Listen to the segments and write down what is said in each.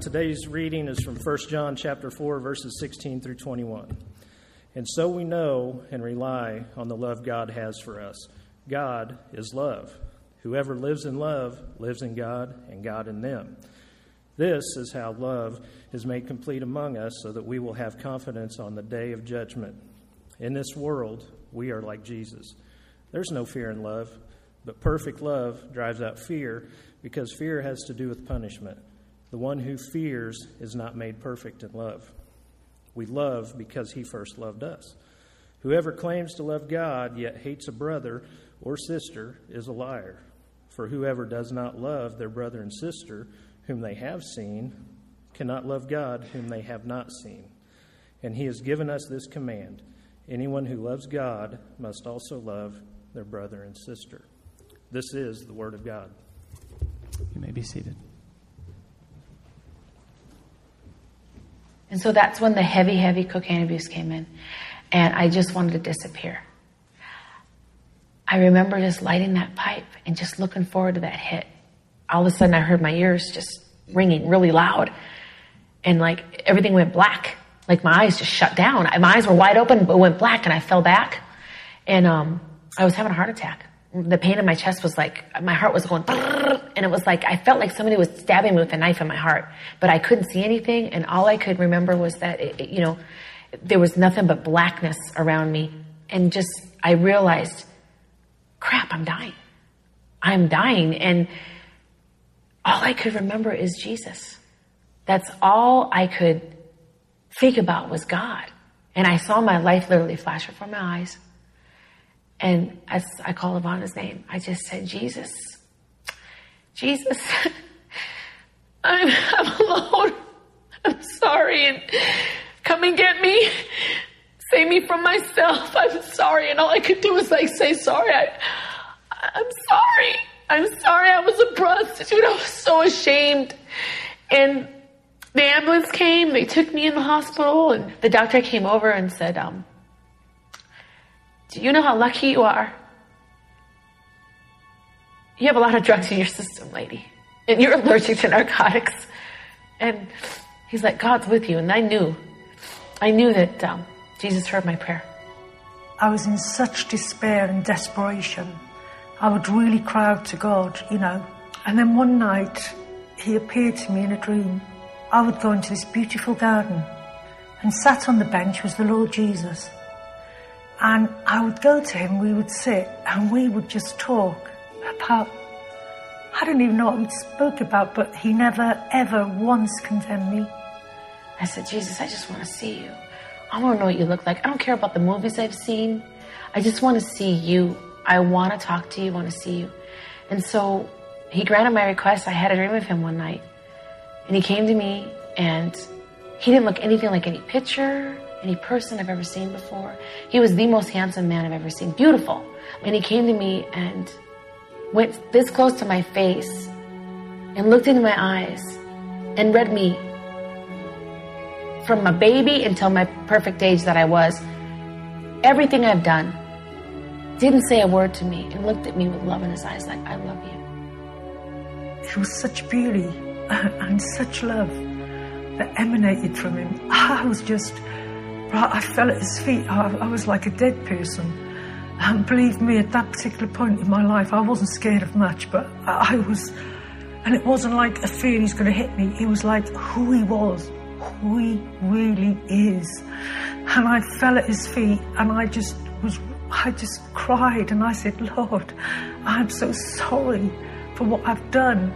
Today's reading is from 1 John chapter 4, verses 16 through 21. And so we know and rely on the love God has for us. God is love. Whoever lives in love lives in God and God in them. This is how love is made complete among us, so that we will have confidence on the day of judgment. In this world, we are like Jesus. There's no fear in love, but perfect love drives out fear, because fear has to do with punishment. The one who fears is not made perfect in love. We love because he first loved us. Whoever claims to love God yet hates a brother or sister is a liar. For whoever does not love their brother and sister, whom they have seen, cannot love God, whom they have not seen. And he has given us this command: anyone who loves God must also love their brother and sister. This is the word of God. You may be seated. And so that's when the heavy, heavy cocaine abuse came in. And I just wanted to disappear. I remember just lighting that pipe and just looking forward to that hit. All of a sudden, I heard my ears just ringing really loud. And like everything went black. Like my eyes just shut down. My eyes were wide open, but went black, and I fell back. And I was having a heart attack. The pain in my chest was like, my heart was going, and it was like, I felt like somebody was stabbing me with a knife in my heart, but I couldn't see anything. And all I could remember was that, there was nothing but blackness around me. And just, I realized, crap, I'm dying. And all I could remember is Jesus. That's all I could think about was God. And I saw my life literally flash before my eyes. And as I called upon his name, I just said, Jesus, I'm alone. I'm sorry. And come and get me. Save me from myself. I'm sorry. And all I could do was say sorry. I'm sorry. I'm sorry. I was a prostitute. I was so ashamed. And the ambulance came. They took me in the hospital. And the doctor came over and said, do you know how lucky you are? You have a lot of drugs in your system, lady, and you're allergic to narcotics. And he's like, God's with you. And I knew that Jesus heard my prayer. I was in such despair and desperation. I would really cry out to God, And then one night, he appeared to me in a dream. I would go into this beautiful garden, and sat on the bench was the Lord Jesus. And I would go to him, we would sit, and we would just talk about, I don't even know what we spoke about, but he never, ever once condemned me. I said, Jesus, I just want to see you. I want to know what you look like. I don't care about the movies I've seen. I just want to see you. I want to talk to you, I want to see you. And so he granted my request. I had a dream of him one night. And he came to me, and he didn't look anything like any picture, any person I've ever seen before. He was the most handsome man I've ever seen, beautiful. And he came to me and went this close to my face and looked into my eyes and read me from a baby until my perfect age that I was, everything I've done. Didn't say a word to me and looked at me with love in his eyes like, I love you. It was such beauty and such love that emanated from him. I was just... I fell at his feet. I was like a dead person. And believe me, at that particular point in my life, I wasn't scared of much, but I was... And it wasn't like a fear he's going to hit me. It was like who he was, who he really is. And I fell at his feet, and I just cried, and I said, Lord, I'm so sorry for what I've done.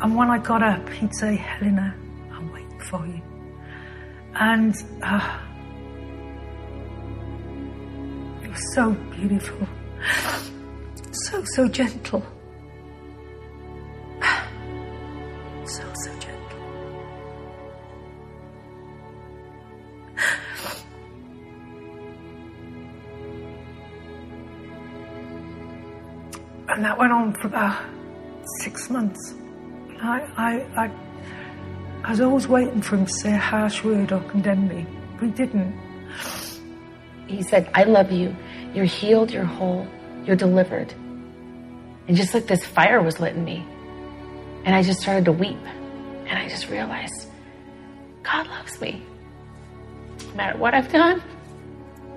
And when I got up, he'd say, Helena, I'm waiting for you. And... it was so beautiful, so gentle, so gentle. And that went on for about 6 months. I was always waiting for him to say a harsh word or condemn me, but he didn't. He said, I love you. You're healed, you're whole, you're delivered. And just like this fire was lit in me. And I just started to weep. And I just realized God loves me. No matter what I've done,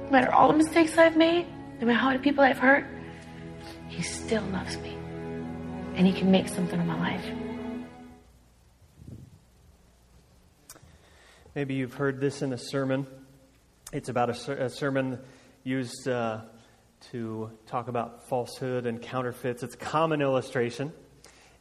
no matter all the mistakes I've made, no matter how many people I've hurt, He still loves me. And He can make something of my life. Maybe you've heard this in a sermon. It's about a sermon used to talk about falsehood and counterfeits. It's a common illustration.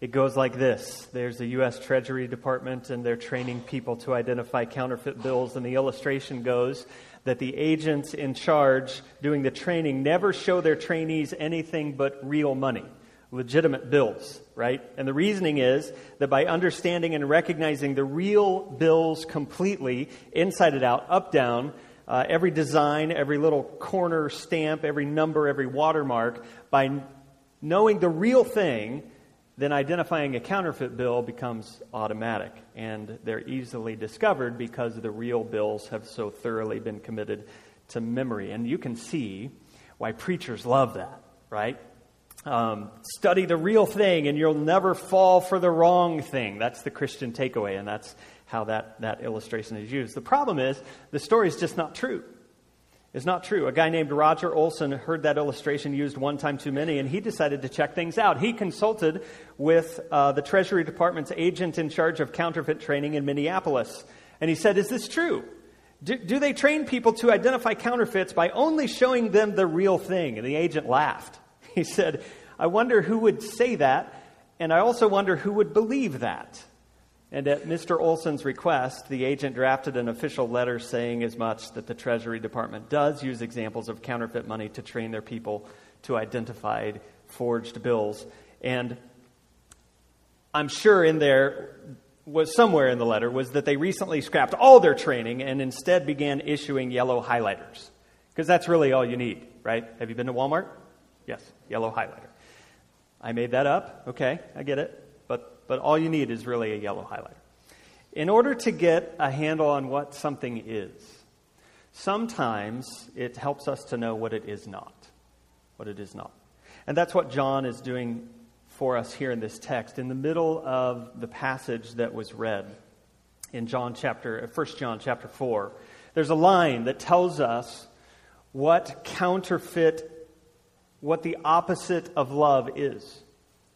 It goes like this. There's the U.S. Treasury Department, and they're training people to identify counterfeit bills. And the illustration goes that the agents in charge doing the training never show their trainees anything but real money, legitimate bills, right? And the reasoning is that by understanding and recognizing the real bills completely, inside it out, up, down, every design, every little corner stamp, every number, every watermark, by knowing the real thing, then identifying a counterfeit bill becomes automatic. And they're easily discovered because the real bills have so thoroughly been committed to memory. And you can see why preachers love that, right? Study the real thing and you'll never fall for the wrong thing. That's the Christian takeaway, and that's how that illustration is used. The problem is the story is just not true. It's not true. A guy named Roger Olson heard that illustration used one time too many, and he decided to check things out. He consulted with the Treasury Department's agent in charge of counterfeit training in Minneapolis, and he said, "Is this true? Do they train people to identify counterfeits by only showing them the real thing?" And the agent laughed. He said, "I wonder who would say that, and I also wonder who would believe that." And at Mr. Olson's request, the agent drafted an official letter saying as much, that the Treasury Department does use examples of counterfeit money to train their people to identify forged bills. And I'm sure in there was somewhere in the letter was that they recently scrapped all their training and instead began issuing yellow highlighters, because that's really all you need, right? Have you been to Walmart? Yes, yellow highlighter. I made that up. Okay, I get it. But all you need is really a yellow highlighter. In order to get a handle on what something is, sometimes it helps us to know what it is not. What it is not. And that's what John is doing for us here in this text. In the middle of the passage that was read in 1 John chapter 4, there's a line that tells us what counterfeit, what the opposite of love is.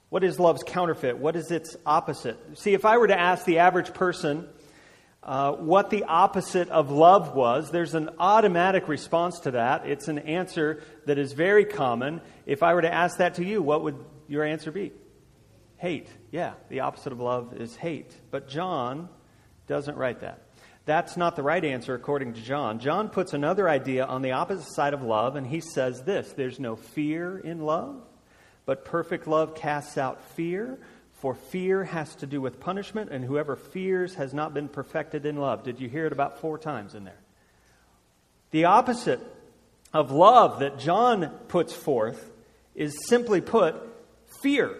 What is love's counterfeit? What is its opposite? See, if I were to ask the average person what the opposite of love was, there's an automatic response to that. It's an answer that is very common. If I were to ask that to you, what would your answer be? Hate. Yeah, the opposite of love is hate. But John doesn't write that. That's not the right answer according to John. John puts another idea on the opposite side of love, and he says this: there's no fear in love, but perfect love casts out fear, for fear has to do with punishment, and whoever fears has not been perfected in love. Did you hear it about 4 times in there? The opposite of love that John puts forth is, simply put, fear.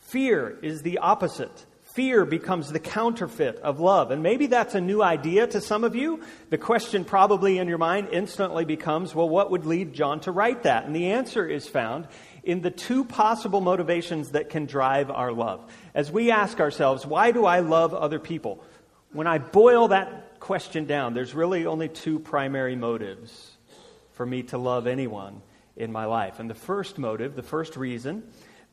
Fear is the opposite. Fear becomes the counterfeit of love. And maybe that's a new idea to some of you. The question probably in your mind instantly becomes, well, what would lead John to write that? And the answer is found in the 2 possible motivations that can drive our love. As we ask ourselves, why do I love other people? When I boil that question down, there's really only 2 primary motives for me to love anyone in my life. And the first motive, the first reason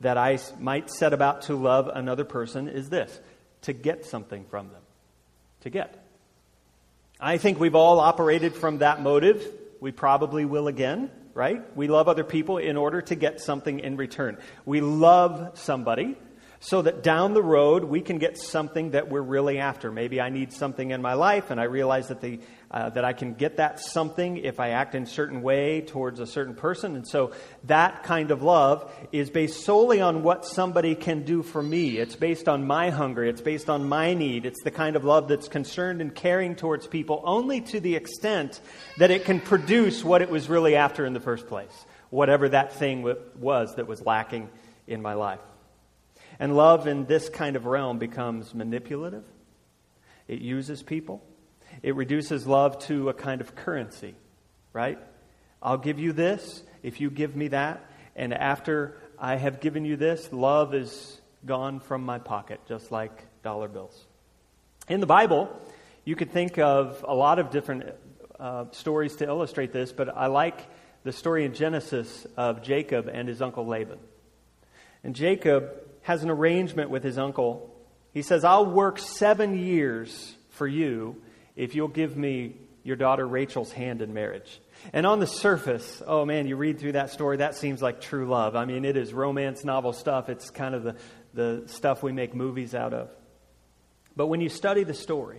that I might set about to love another person is this: to get something from them. To get. I think we've all operated from that motive. We probably will again, right? We love other people in order to get something in return. We love somebody so that down the road we can get something that we're really after. Maybe I need something in my life, and I realize that that I can get that something if I act in a certain way towards a certain person. And so that kind of love is based solely on what somebody can do for me. It's based on my hunger. It's based on my need. It's the kind of love that's concerned and caring towards people only to the extent that it can produce what it was really after in the first place, whatever that thing was that was lacking in my life. And love in this kind of realm becomes manipulative. It uses people. It reduces love to a kind of currency, right? I'll give you this if you give me that. And after I have given you this, love is gone from my pocket, just like dollar bills. In the Bible, you could think of a lot of different stories to illustrate this, but I like the story in Genesis of Jacob and his uncle Laban. And Jacob has an arrangement with his uncle. He says, I'll work 7 years for you if you'll give me your daughter Rachel's hand in marriage. And on the surface, oh man, you read through that story, that seems like true love. I mean, it is romance novel stuff. It's kind of the stuff we make movies out of. But when you study the story,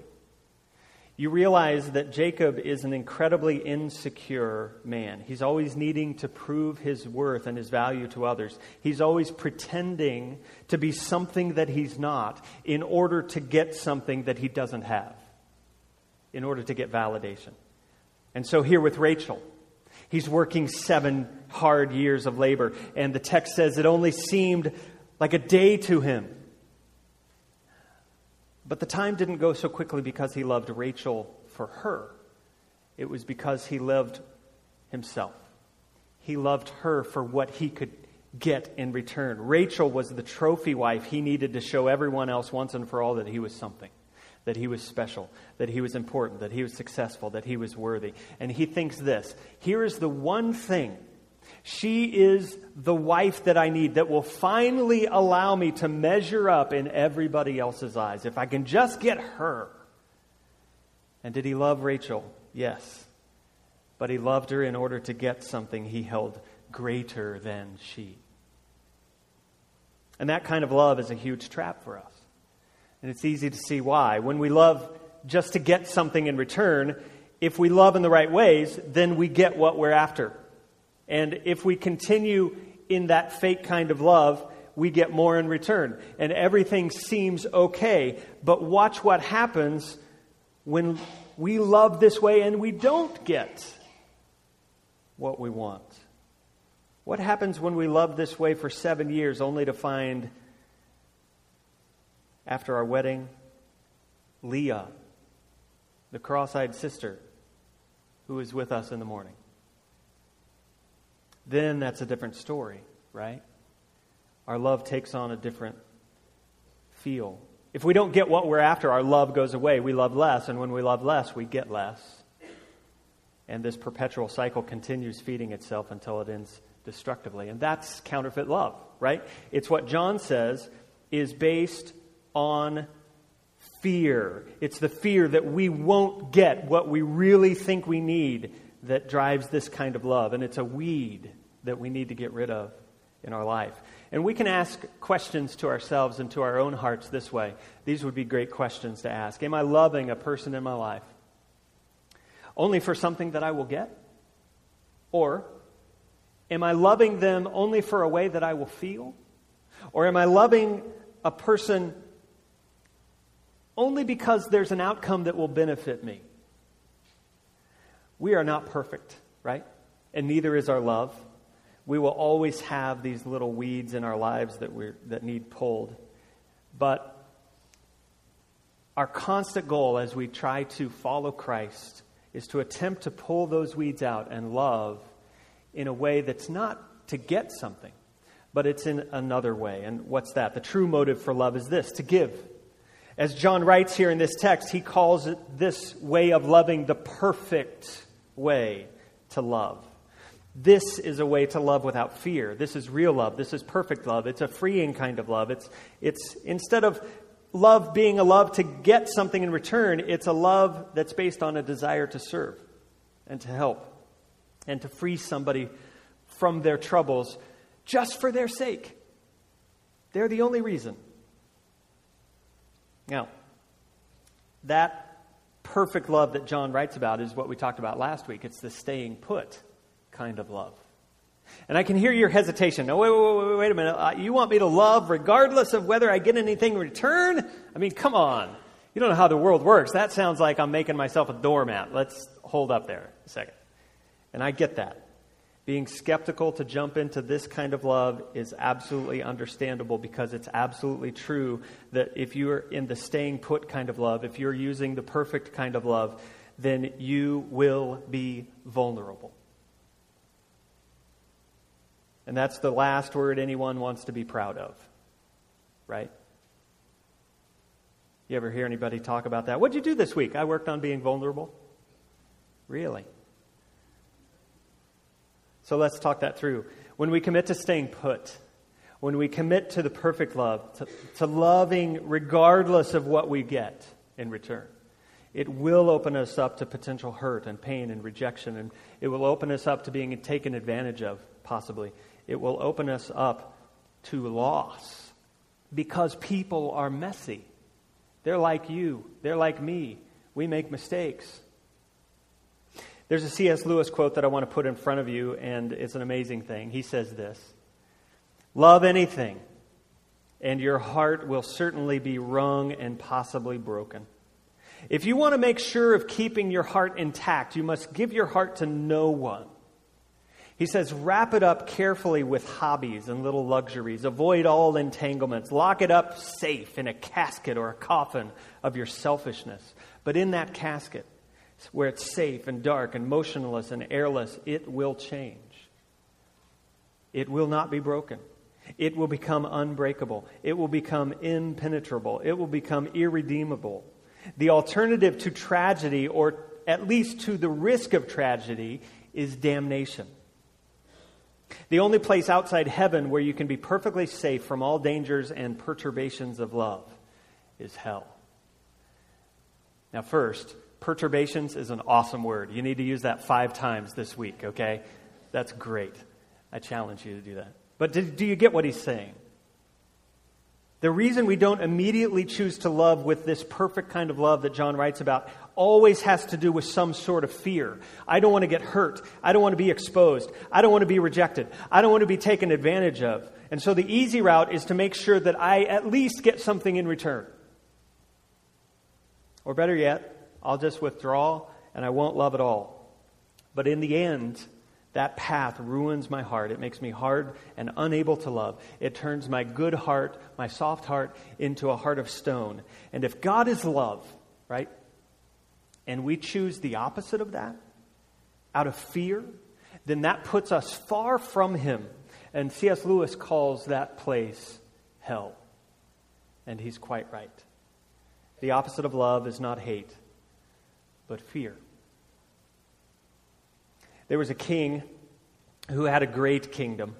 you realize that Jacob is an incredibly insecure man. He's always needing to prove his worth and his value to others. He's always pretending to be something that he's not in order to get something that he doesn't have, in order to get validation. And so here with Rachel, he's working 7 hard years of labor, and the text says it only seemed like a day to him. But the time didn't go so quickly because he loved Rachel for her. It was because he loved himself. He loved her for what he could get in return. Rachel was the trophy wife he needed to show everyone else once and for all that he was something, that he was special, that he was important, that he was successful, that he was worthy. And he thinks this, here is the one thing. She is the wife that I need that will finally allow me to measure up in everybody else's eyes. If I can just get her. And did he love Rachel? Yes. But he loved her in order to get something he held greater than she. And that kind of love is a huge trap for us. And it's easy to see why. When we love just to get something in return, if we love in the right ways, then we get what we're after. And if we continue in that fake kind of love, we get more in return. And everything seems okay. But watch what happens when we love this way and we don't get what we want. What happens when we love this way for 7 years only to find after our wedding, Leah, the cross-eyed sister who is with us in the morning? Then that's a different story, right? Our love takes on a different feel. If we don't get what we're after, our love goes away. We love less, and when we love less, we get less. And this perpetual cycle continues feeding itself until it ends destructively. And that's counterfeit love, right? It's what John says is based on fear. It's the fear that we won't get what we really think we need that drives this kind of love. And it's a weed that we need to get rid of in our life. And we can ask questions to ourselves and to our own hearts this way. These would be great questions to ask. Am I loving a person in my life only for something that I will get? Or am I loving them only for a way that I will feel? Or am I loving a person only because there's an outcome that will benefit me? We are not perfect, right? And neither is our love. We will always have these little weeds in our lives that need pulled. But our constant goal as we try to follow Christ is to attempt to pull those weeds out and love in a way that's not to get something, but it's in another way. And what's that? The true motive for love is this, to give. As John writes here in this text, he calls it this way of loving the perfect way to love. This is a way to love without fear. This is real love. This is perfect love. It's a freeing kind of love. It's instead of love being a love to get something in return, it's a love that's based on a desire to serve and to help and to free somebody from their troubles just for their sake. They're the only reason. Now, that perfect love that John writes about is what we talked about last week. It's the staying put kind of love. And I can hear your hesitation. No, wait a minute. You want me to love regardless of whether I get anything in return? I mean, come on. You don't know how the world works. That sounds like I'm making myself a doormat. Let's hold up there a second. And I get that. Being skeptical to jump into this kind of love is absolutely understandable because it's absolutely true that if you're in the staying put kind of love, if you're using the perfect kind of love, then you will be vulnerable. And that's the last word anyone wants to be proud of, right? You ever hear anybody talk about that? What'd you do this week? I worked on being vulnerable. Really? So let's talk that through. When we commit to staying put, when we commit to the perfect love, to loving regardless of what we get in return, it will open us up to potential hurt and pain and rejection, and it will open us up to being taken advantage of, possibly. It will open us up to loss because people are messy. They're like you. They're like me. We make mistakes. There's a C.S. Lewis quote that I want to put in front of you, and it's an amazing thing. He says this: "Love anything, and your heart will certainly be wrung and possibly broken. If you want to make sure of keeping your heart intact, you must give your heart to no one." He says, "Wrap it up carefully with hobbies and little luxuries. Avoid all entanglements. Lock it up safe in a casket or a coffin of your selfishness. But in that casket, where it's safe and dark and motionless and airless, it will change. It will not be broken. It will become unbreakable. It will become impenetrable. It will become irredeemable. The alternative to tragedy, or at least to the risk of tragedy, is damnation. The only place outside heaven where you can be perfectly safe from all dangers and perturbations of love is hell." Now, first, perturbations is an awesome word. You need to use that 5 times this week, okay? That's great. I challenge you to do that. But do you get what he's saying? The reason we don't immediately choose to love with this perfect kind of love that John writes about always has to do with some sort of fear. I don't want to get hurt. I don't want to be exposed. I don't want to be rejected. I don't want to be taken advantage of. And so the easy route is to make sure that I at least get something in return. Or better yet, I'll just withdraw and I won't love at all. But in the end, that path ruins my heart. It makes me hard and unable to love. It turns my good heart, my soft heart, into a heart of stone. And if God is love, right, and we choose the opposite of that out of fear, then that puts us far from Him. And C.S. Lewis calls that place hell. And he's quite right. The opposite of love is not hate, but fear. There was a king who had a great kingdom,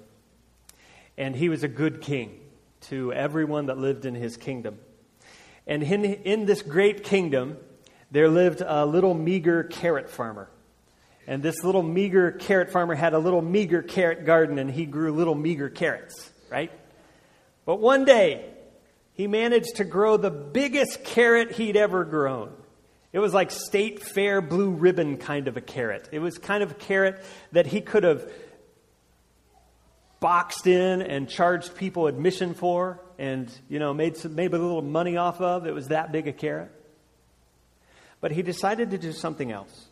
and he was a good king to everyone that lived in his kingdom. And in this great kingdom, there lived a little meager carrot farmer. And this little meager carrot farmer had a little meager carrot garden, and he grew little meager carrots, right? But one day, he managed to grow the biggest carrot he'd ever grown. It was like state fair blue ribbon kind of a carrot. It was kind of a carrot that he could have boxed in and charged people admission for and, made some, maybe a little money off of. It was that big a carrot. But he decided to do something else.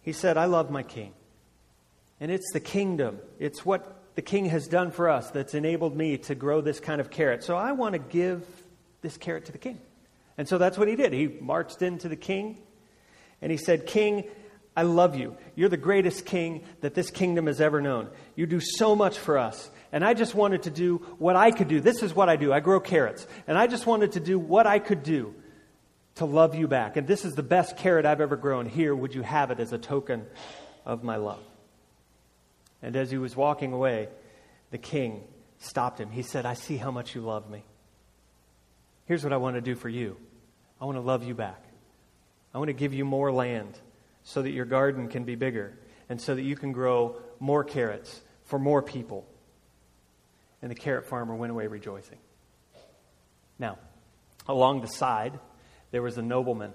He said, "I love my king. And it's the kingdom. It's what the king has done for us that's enabled me to grow this kind of carrot. So I want to give this carrot to the king." And so that's what he did. He marched into the king and he said, "King, I love you. You're the greatest king that this kingdom has ever known. You do so much for us. And I just wanted to do what I could do. This is what I do. I grow carrots. And I just wanted to do what I could do to love you back. And this is the best carrot I've ever grown. Here, would you have it as a token of my love?" And as he was walking away, the king stopped him. He said, "I see how much you love me. Here's what I want to do for you. I want to love you back. I want to give you more land so that your garden can be bigger and so that you can grow more carrots for more people." And the carrot farmer went away rejoicing. Now, along the side, there was a nobleman,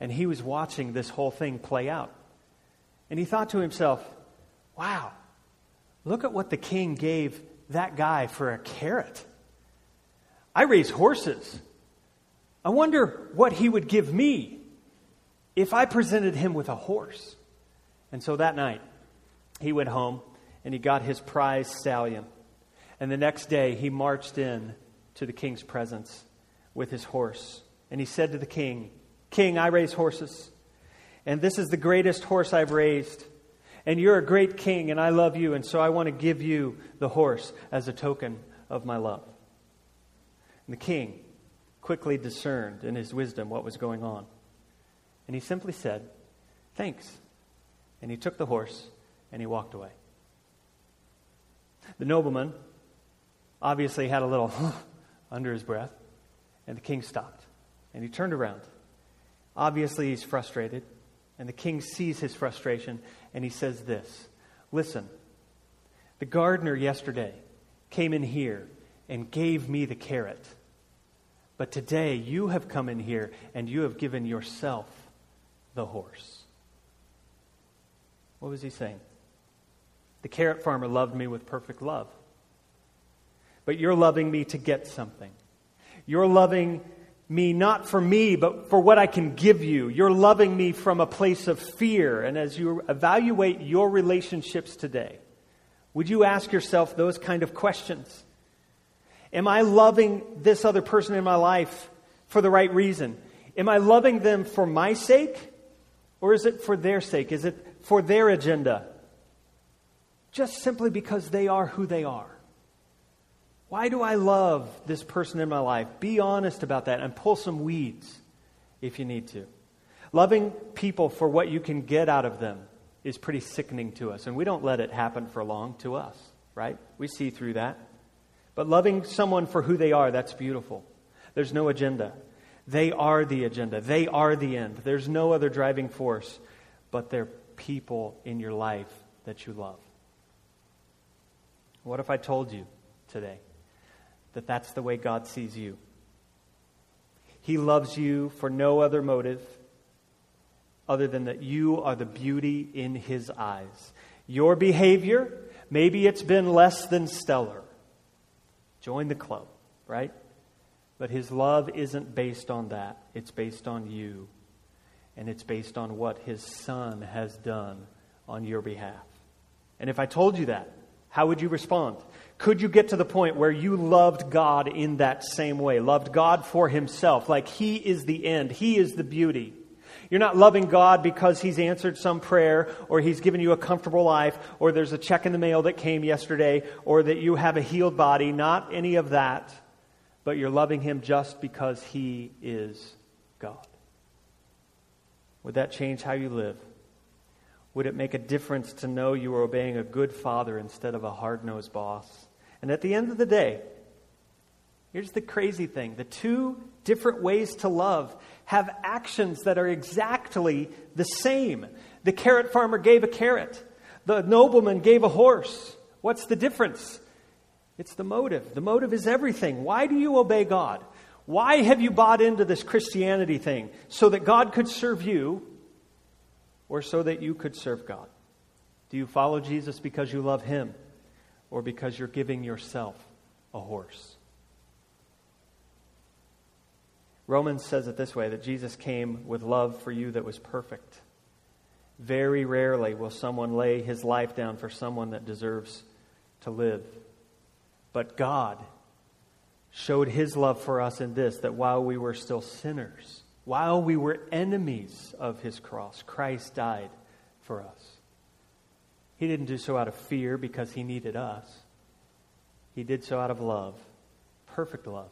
and he was watching this whole thing play out. And he thought to himself, "Wow, look at what the king gave that guy for a carrot. I raise horses. I wonder what he would give me if I presented him with a horse." And so that night, he went home and he got his prize stallion. And the next day, he marched in to the king's presence with his horse. And he said to the king, "King, I raise horses. And this is the greatest horse I've raised. And you're a great king and I love you. And so I want to give you the horse as a token of my love." And the king quickly discerned in his wisdom what was going on. And he simply said, "Thanks." And he took the horse and he walked away. The nobleman obviously had a little under his breath, and the king stopped and he turned around. Obviously, he's frustrated, and the king sees his frustration and he says this, "Listen, the gardener yesterday came in here and gave me the carrot. But today you have come in here and you have given yourself the horse." What was he saying? The carrot farmer loved me with perfect love. But you're loving me to get something. You're loving me not for me, but for what I can give you. You're loving me from a place of fear. And as you evaluate your relationships today, would you ask yourself those kind of questions? Am I loving this other person in my life for the right reason? Am I loving them for my sake? Or is it for their sake? Is it for their agenda? Just simply because they are who they are. Why do I love this person in my life? Be honest about that and pull some weeds if you need to. Loving people for what you can get out of them is pretty sickening to us, and we don't let it happen for long to us, right? We see through that. But loving someone for who they are, that's beautiful. There's no agenda. They are the agenda. They are the end. There's no other driving force, but they're people in your life that you love. What if I told you today that that's the way God sees you? He loves you for no other motive other than that you are the beauty in His eyes. Your behavior, maybe it's been less than stellar. Join the club, right? But His love isn't based on that. It's based on you. And it's based on what His Son has done on your behalf. And if I told you that, how would you respond? Could you get to the point where you loved God in that same way? Loved God for Himself, like He is the end. He is the beauty. You're not loving God because He's answered some prayer, or He's given you a comfortable life, or there's a check in the mail that came yesterday, or that you have a healed body. Not any of that. But you're loving Him just because He is God. Would that change how you live? Would it make a difference to know you are obeying a good father instead of a hard-nosed boss? And at the end of the day, here's the crazy thing. The two different ways to love have actions that are exactly the same. The carrot farmer gave a carrot. The nobleman gave a horse. What's the difference? It's the motive. The motive is everything. Why do you obey God? Why have you bought into this Christianity thing? So that God could serve you, or so that you could serve God? Do you follow Jesus because you love Him, or because you're giving yourself a horse? Romans says it this way, that Jesus came with love for you that was perfect. Very rarely will someone lay his life down for someone that deserves to live. But God showed His love for us in this, that while we were still sinners, while we were enemies of His cross, Christ died for us. He didn't do so out of fear because He needed us. He did so out of love, perfect love,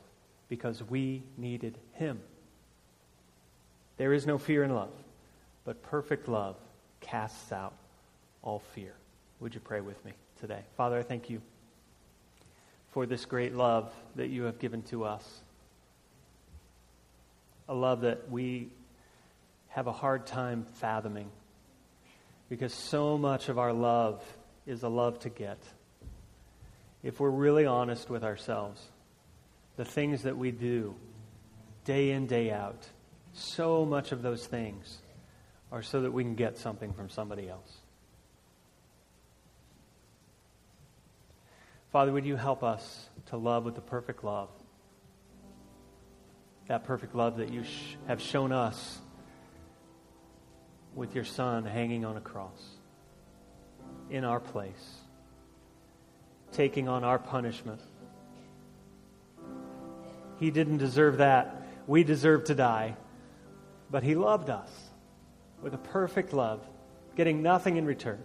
because we needed Him. There is no fear in love, but perfect love casts out all fear. Would you pray with me today? Father, I thank You for this great love that You have given to us. A love that we have a hard time fathoming, because so much of our love is a love to get. If we're really honest with ourselves, the things that we do day in, day out, so much of those things are so that we can get something from somebody else. Father, would You help us to love with the perfect love? That perfect love that You have shown us with Your Son hanging on a cross in our place, taking on our punishment. He didn't deserve that. We deserve to die. But He loved us with a perfect love, getting nothing in return.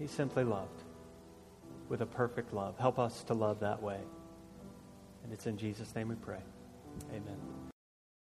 He simply loved with a perfect love. Help us to love that way. And it's in Jesus' name we pray. Amen.